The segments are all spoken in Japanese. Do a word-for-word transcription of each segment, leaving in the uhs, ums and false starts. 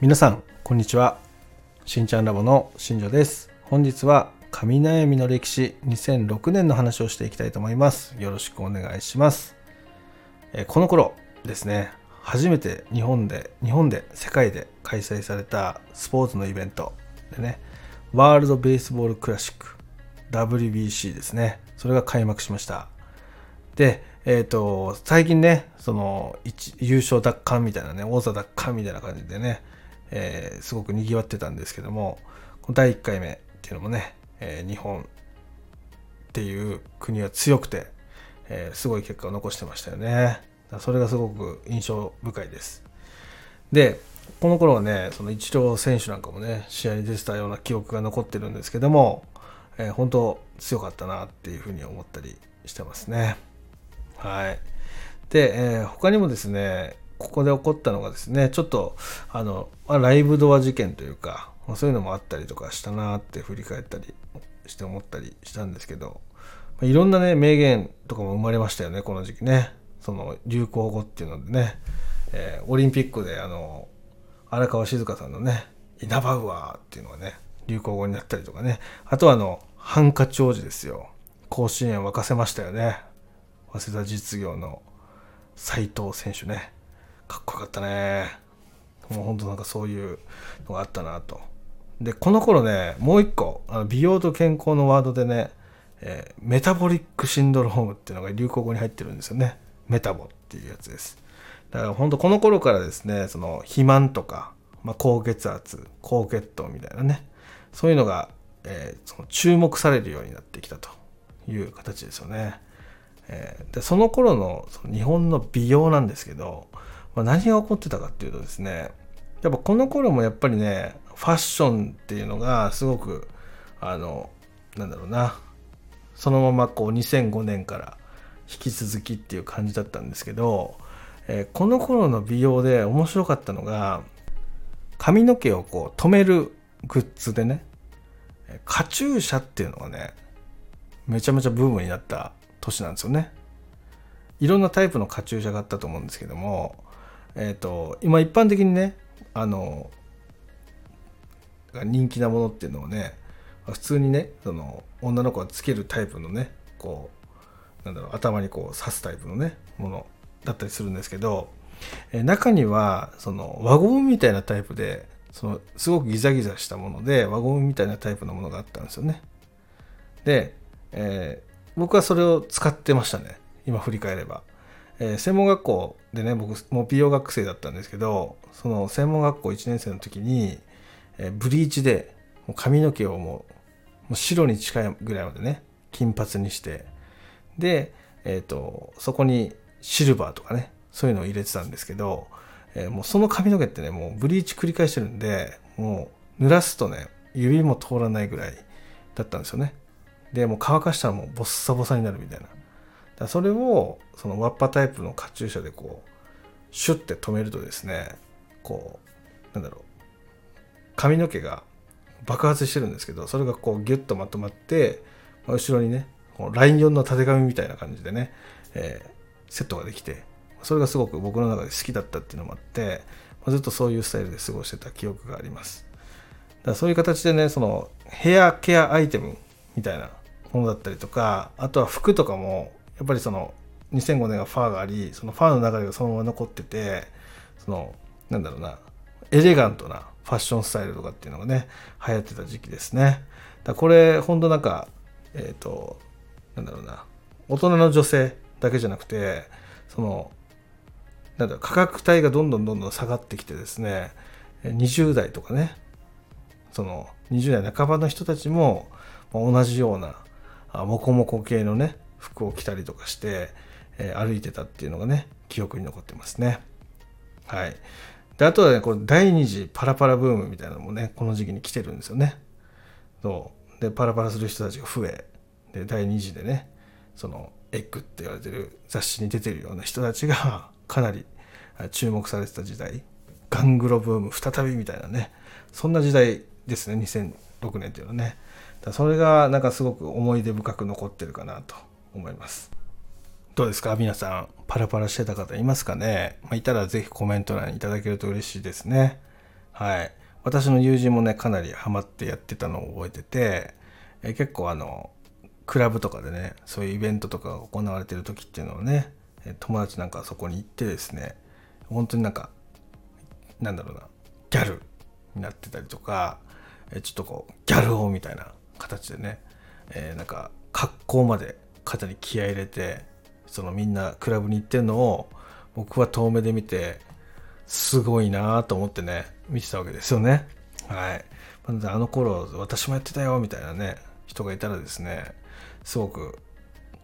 皆さんこんにちは、しんちゃんラボの新庄です。本日は神悩みの歴史にせんろくねんの話をしていきたいと思います。よろしくお願いします。えー、この頃ですね、初めて日本で日本で世界で開催されたスポーツのイベントでね、ワールドベースボールクラシック ダブリュービーシー ですね、それが開幕しました。で、えーと、最近ね、その優勝奪還みたいなね、王座奪還みたいな感じでね、えー、すごくにぎわってたんですけども、このだいいっかいめっていうのもね、えー、日本っていう国は強くて、えー、すごい結果を残してましたよね。それがすごく印象深いです。で、この頃はね、そのイチロー選手なんかもね、試合に出てたような記憶が残ってるんですけども、えー、本当強かったなっていうふうに思ったりしてますね。はい。で、えー、他にもですね、ここで起こったのがですね、ちょっとあのライブドア事件というか、そういうのもあったりとかしたなって振り返ったりして思ったりしたんですけど、いろんなね名言とかも生まれましたよね、この時期ね。その流行語っていうのでね、えー、オリンピックであの荒川静香さんのね、イナバウアーっていうのがね流行語になったりとかね、あとはあのハンカチ王子ですよ、甲子園沸かせましたよね、早稲田実業の斉藤選手ね、かっこよかったね。もう本当なんかそういうのがあったなと。で、この頃ね、もう一個あの美容と健康のワードでね、えー、メタボリックシンドロームっていうのが流行語に入ってるんですよね。メタボっていうやつです。だから本当この頃からですね、その肥満とか、まあ、高血圧、高血糖みたいなね、そういうのが、えー、その注目されるようになってきたという形ですよね。えー、でその頃の、その日本の美容なんですけど、何が起こってたかっていうとですね、やっぱこの頃もやっぱりね、ファッションっていうのがすごくあのなんだろうな、そのままこうにせんごねんから引き続きっていう感じだったんですけど、えー、この頃の美容で面白かったのが、髪の毛をこう留めるグッズでね、カチューシャっていうのがねめちゃめちゃブームになった年なんですよね。いろんなタイプのカチューシャがあったと思うんですけども、えー、と今一般的にね、あの人気なものっていうのをね、普通にね、その女の子がつけるタイプのね、こうなんだろう、頭にこう刺すタイプのねものだったりするんですけど、え中にはその輪ゴムみたいなタイプで、そのすごくギザギザしたもので輪ゴムみたいなタイプのものがあったんですよね。で、えー、僕はそれを使ってましたね、今振り返れば。えー、専門学校でね、僕もう美容学生だったんですけど、その専門学校いちねん生の時に、えー、ブリーチでもう髪の毛をもう、 もう白に近いぐらいまでね金髪にして、で、えーと、そこにシルバーとかね、そういうのを入れてたんですけど、えー、もうその髪の毛ってね、もうブリーチ繰り返してるんで、もう濡らすとね指も通らないぐらいだったんですよね。でもう乾かしたらもうボッサボサになるみたいな。それをそのワッパタイプのカチューシャでこうシュッて止めるとですね、こうなんだろう、髪の毛が爆発してるんですけど、それがこうギュッとまとまって、後ろにねラインよんの縦髪みたいな感じでね、えー、セットができて、それがすごく僕の中で好きだったっていうのもあって、ずっとそういうスタイルで過ごしてた記憶があります。だからそういう形でね、そのヘアケアアイテムみたいなものだったりとか、あとは服とかもやっぱりそのにせんごねんがファーがあり、そのファーの流れがそのまま残ってて、そのなんだろうな、エレガントなファッションスタイルとかっていうのがね流行ってた時期ですね。だこれ本当なんかえっとなんだろうな、大人の女性だけじゃなくて、そのなんだろう、価格帯がどんどんどんどん下がってきてですね、にじゅう代とかね、そのにじゅう代半ばの人たちも同じようなモコモコ系のね服を着たりとかして、えー、歩いてたっていうのがね記憶に残ってますね。はい。で、あとはね、これ第二次パラパラブームみたいなのもねこの時期に来てるんですよね。そうで、パラパラする人たちが増えで、第二次でね、そのエッグって言われてる雑誌に出てるような人たちがかなり注目されてた時代、ガングロブーム再びみたいなね、そんな時代ですね、にせんろくねんっていうのね。だそれがなんかすごく思い出深く残ってるかなと思います。どうですか皆さん、パラパラしてた方いますかね。まあ、いたらぜひコメント欄いただけると嬉しいですね。はい、私の友人もねかなりハマってやってたのを覚えてて、え結構あのクラブとかでねそういうイベントとかが行われてる時っていうのをね友達なんかそこに行ってですね、本当になんかなんだろうなギャルになってたりとか、えちょっとこうギャル王みたいな形でね、えー、なんか格好まで肩に気合い入れてそのみんなクラブに行ってるのを僕は遠目で見てすごいなと思ってね見てたわけですよね。はい。あの頃私もやってたよみたいなね人がいたらですね、すごく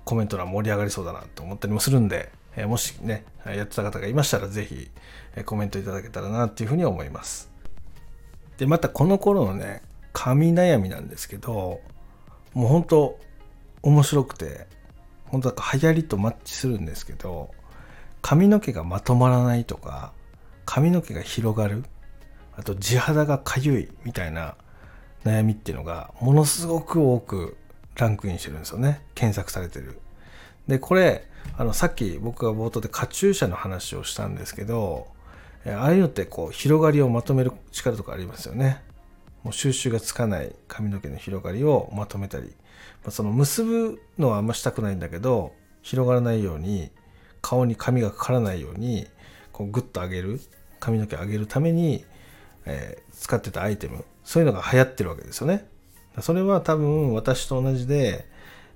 コメント欄盛り上がりそうだなと思ったりもするんで、えー、もしねやってた方がいましたらぜひコメントいただけたらなっていうふうに思います。でまたこの頃のね神悩みなんですけど、もう本当面白くて本当なんか流行りとマッチするんですけど、髪の毛がまとまらないとか髪の毛が広がる、あと地肌がかゆいみたいな悩みっていうのがものすごく多くランクインしてるんですよね、検索されてる。でこれあのさっき僕が冒頭でカチューシャの話をしたんですけど、ああいうのってこう広がりをまとめる力とかありますよね。もう収集がつかない髪の毛の広がりをまとめたり、その結ぶのはあんましたくないんだけど広がらないように顔に髪がかからないようにこうグッと上げる、髪の毛上げるために、えー、使ってたアイテム、そういうのが流行ってるわけですよね。それは多分私と同じで、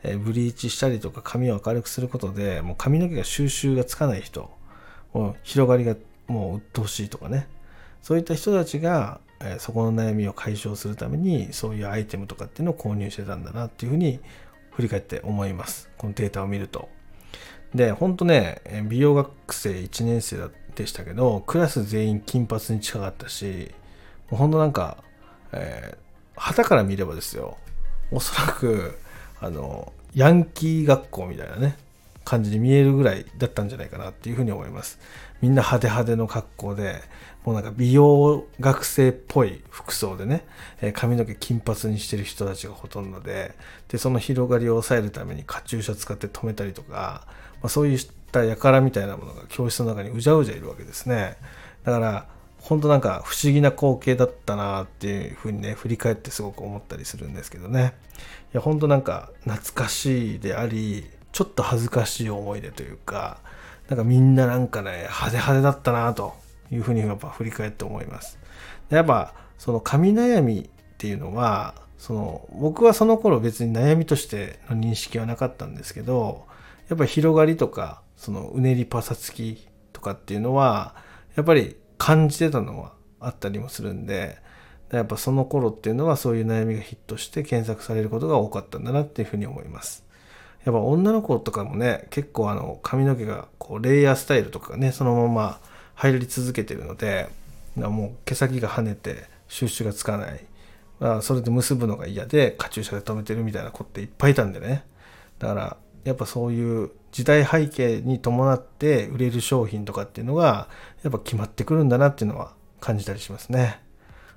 えー、ブリーチしたりとか髪を明るくすることでもう髪の毛が収集がつかない人、もう広がりがもう鬱陶しいとかね、そういった人たちがそこの悩みを解消するためにそういうアイテムとかっていうのを購入してたんだなっていうふうに振り返って思います、このデータを見ると。でほんとね美容学生いちねん生でしたけどクラス全員金髪に近かったし、もうほんとなんか、えー、旗から見ればですよ、おそらくあのヤンキー学校みたいなね感じに見えるぐらいだったんじゃないかなっていうふうに思います。みんな派手派手の格好でもうなんか美容学生っぽい服装でね、えー、髪の毛金髪にしてる人たちがほとんど で, でその広がりを抑えるためにカチューシャ使って留めたりとか、まあ、そういった輩みたいなものが教室の中にうじゃうじゃいるわけですね。だから本当なんか不思議な光景だったなっていうふうにね振り返ってすごく思ったりするんですけどね。いや本当なんか懐かしいでありちょっと恥ずかしい思い出というか、なんかみんななんかね派手派手だったなというふうにやっぱ振り返って思います。でやっぱその髪悩みっていうのはその僕はその頃別に悩みとしての認識はなかったんですけど、やっぱり広がりとかそのうねりパサつきとかっていうのはやっぱり感じてたのはあったりもするんで、やっぱその頃っていうのはそういう悩みがヒットして検索されることが多かったんだなっていうふうに思います。やっぱ女の子とかもね結構あの髪の毛がこうレイヤースタイルとかねそのまま入り続けてるので、もう毛先が跳ねて収集がつかない、まあ、それで結ぶのが嫌でカチューシャで留めてるみたいな子っていっぱいいたんでね。だからやっぱそういう時代背景に伴って売れる商品とかっていうのがやっぱ決まってくるんだなっていうのは感じたりしますね。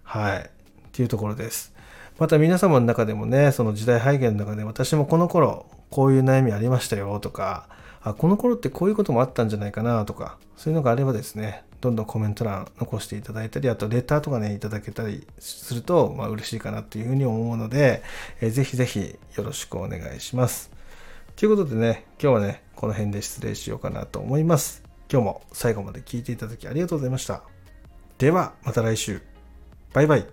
はい、っていうところです。また皆様の中でもねその時代背景の中で私もこの頃こういう悩みありましたよとか、あこの頃ってこういうこともあったんじゃないかなとか、そういうのがあればですねどんどんコメント欄残していただいたり、あとレターとかねいただけたりするとまあ嬉しいかなというふうに思うので、えぜひぜひよろしくお願いしますということでね、今日はねこの辺で失礼しようかなと思います。今日も最後まで聞いていただきありがとうございました。ではまた来週、バイバイ。